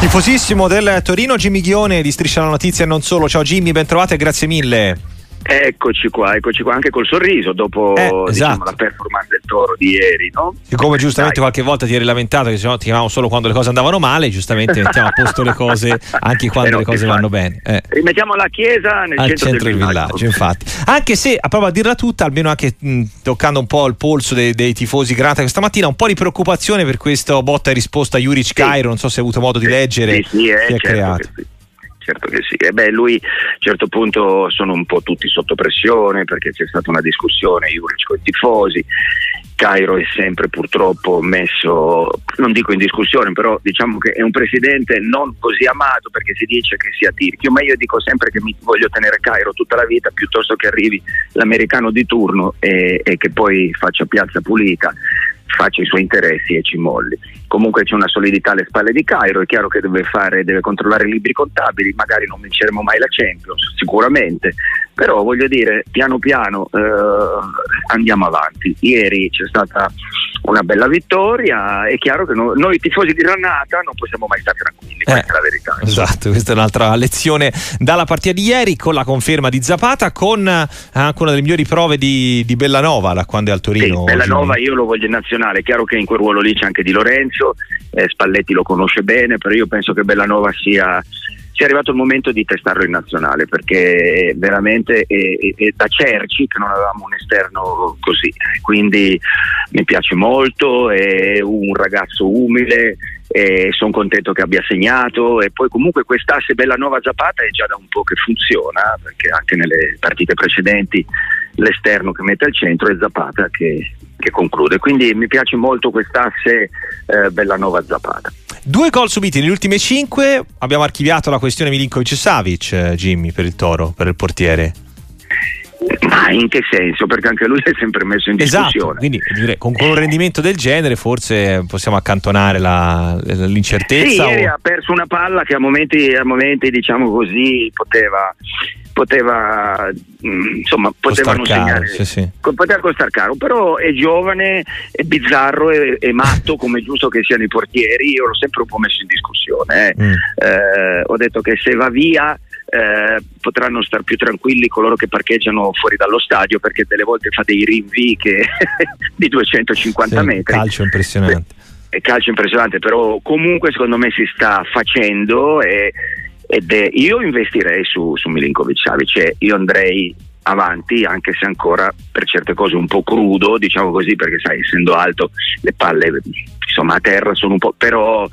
Tifosissimo del Torino, Jimmy Ghione di Striscia la Notizia e non solo. Ciao Jimmy, ben trovato e grazie mille. Eccoci qua anche col sorriso dopo esatto. La performance del Toro di ieri, no? E come giustamente qualche volta ti eri lamentato che se no ti chiamavamo solo quando le cose andavano male, giustamente mettiamo a posto le cose anche quando le cose vanno bene. Rimettiamo la chiesa nel centro del villaggio, infatti. Anche se a prova a dirla tutta, almeno anche toccando un po' il polso dei tifosi granata questa mattina, un po' di preoccupazione per questo botta e risposta a Juric Cairo, non so se hai avuto modo di leggere. Sì, certo, creato. Certo che sì, lui a un certo punto sono un po' tutti sotto pressione perché c'è stata una discussione Juric con i tifosi. Cairo è sempre purtroppo messo, non dico in discussione, però diciamo che è un presidente non così amato perché si dice che sia tirchio, ma io dico sempre che mi voglio tenere Cairo tutta la vita piuttosto che arrivi l'americano di turno e che poi faccia piazza pulita, faccia i suoi interessi e ci molli. Comunque c'è una solidità alle spalle di Cairo, è chiaro che deve controllare i libri contabili, magari non vinceremo mai la Champions, sicuramente, però voglio dire piano piano andiamo avanti. Ieri c'è stata una bella vittoria, è chiaro che noi tifosi di Granata non possiamo mai stare tranquilli, questa è la verità. Esatto, questa è un'altra lezione dalla partita di ieri, con la conferma di Zapata, con anche una delle migliori prove di Bellanova da quando è al Torino. Sì, Bellanova io lo voglio in nazionale, è chiaro che in quel ruolo lì c'è anche Di Lorenzo, Spalletti lo conosce bene, però io penso che Bellanova sia arrivato il momento di testarlo in nazionale, perché veramente è da Cerci che non avevamo un esterno così, quindi mi piace molto, è un ragazzo umile, sono contento che abbia segnato, e poi comunque quest'asse Bellanova Zapata è già da un po' che funziona, perché anche nelle partite precedenti l'esterno che mette al centro è Zapata che conclude, quindi mi piace molto quest'asse Bellanova Zapata. 2 gol subiti nelle ultime 5, abbiamo archiviato la questione Milinković-Savić, Jimmy, per il Toro, per il portiere. Ma in che senso? Perché anche lui si è sempre messo in discussione. Esatto, quindi direi, con un rendimento del genere forse possiamo accantonare l'incertezza. Sì, ieri ha perso una palla che a momenti diciamo così poteva non segnare, poteva costar caro, però è giovane, è bizzarro, è matto come è giusto che siano i portieri. Io l'ho sempre un po' messo in discussione ho detto che se va via potranno star più tranquilli coloro che parcheggiano fuori dallo stadio, perché delle volte fa dei rinvii che di 250 metri. Calcio impressionante, però comunque secondo me si sta facendo ed io investirei su Milinković-Savić, cioè io andrei avanti, anche se ancora per certe cose un po' crudo, diciamo così, perché sai, essendo alto le palle insomma a terra sono un po', però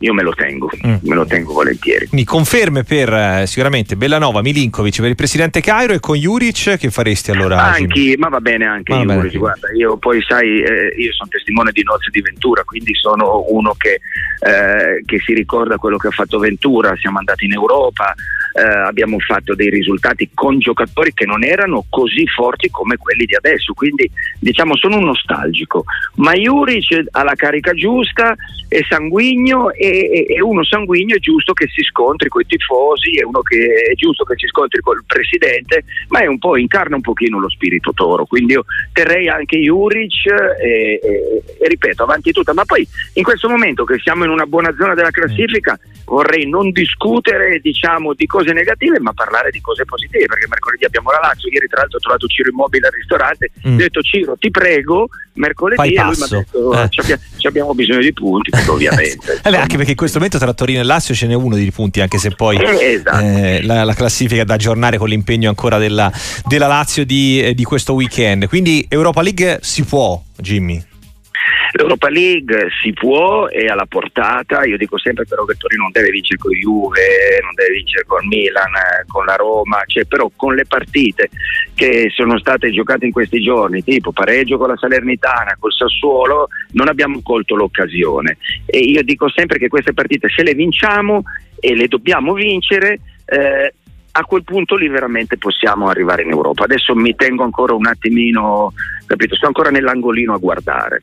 io me lo tengo volentieri. Quindi conferme per sicuramente Bellanova, Milinković per il presidente Cairo, e con Juric che faresti allora? Anche, ma va bene anche Juric, guarda, io poi sai, io sono testimone di nozze di Ventura, quindi sono uno che si ricorda quello che ha fatto Ventura, siamo andati in Europa, abbiamo fatto dei risultati con giocatori che non erano così forti come quelli di adesso, quindi diciamo sono un nostalgico, ma Juric ha la carica giusta, è sanguigno, e uno sanguigno è giusto che si scontri con i tifosi, è uno che è giusto che si scontri col presidente, ma è un po', incarna un pochino lo spirito Toro, quindi io terrei anche Juric e ripeto, avanti tutta, ma poi in questo momento che siamo in una buona zona della classifica vorrei non discutere diciamo di cose negative, ma parlare di cose positive, perché mercoledì abbiamo la Lazio. Ieri tra l'altro ho trovato Ciro Immobile al ristorante, ho detto Ciro ti prego mercoledì, e lui mi ha detto abbiamo bisogno di punti, ovviamente. Anche perché in questo momento tra Torino e Lazio ce n'è uno di punti, anche se poi esatto. La classifica da aggiornare con l'impegno ancora della Lazio di questo weekend, quindi Europa League si può, Jimmy? L'Europa League si può, è alla portata. Io dico sempre però che Torino non deve vincere con Juve, non deve vincere con Milan, con la Roma, cioè, però con le partite che sono state giocate in questi giorni, tipo pareggio con la Salernitana, col Sassuolo, non abbiamo colto l'occasione, e io dico sempre che queste partite se le vinciamo, e le dobbiamo vincere, a quel punto lì veramente possiamo arrivare in Europa. Adesso mi tengo ancora un attimino, capito? Sto ancora nell'angolino a guardare.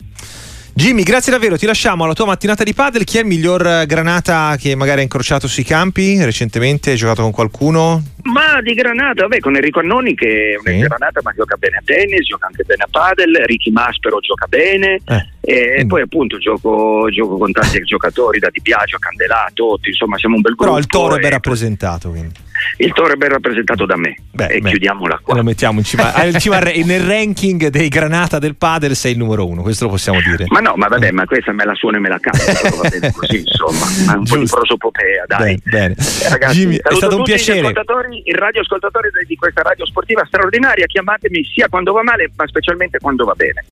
Jimmy, grazie davvero, ti lasciamo alla tua mattinata di padel. Chi è il miglior Granata che magari ha incrociato sui campi recentemente? Hai giocato con qualcuno? Ma di granata, vabbè, con Enrico Annoni che è una granata, ma gioca bene a tennis, gioca anche bene a padel, Ricky Maspero gioca bene, e poi appunto gioco con tanti giocatori, da Di Piaggio a Candelato, insomma siamo un bel gruppo. Però il Toro è ben rappresentato, quindi. Il Toro è ben rappresentato da me. Beh, chiudiamola qua. Lo mettiamo in cima, nel ranking dei granata del padel sei il numero uno, questo lo possiamo dire. Ma no, ma vabbè, ma questa me la suono e me la canto, va bene così, insomma, ma un po' di prosopopea, dai. Bene. Ragazzi, Jimmy, è stato un piacere. I radioascoltatori di questa radio sportiva straordinaria, chiamatemi sia quando va male, ma specialmente quando va bene.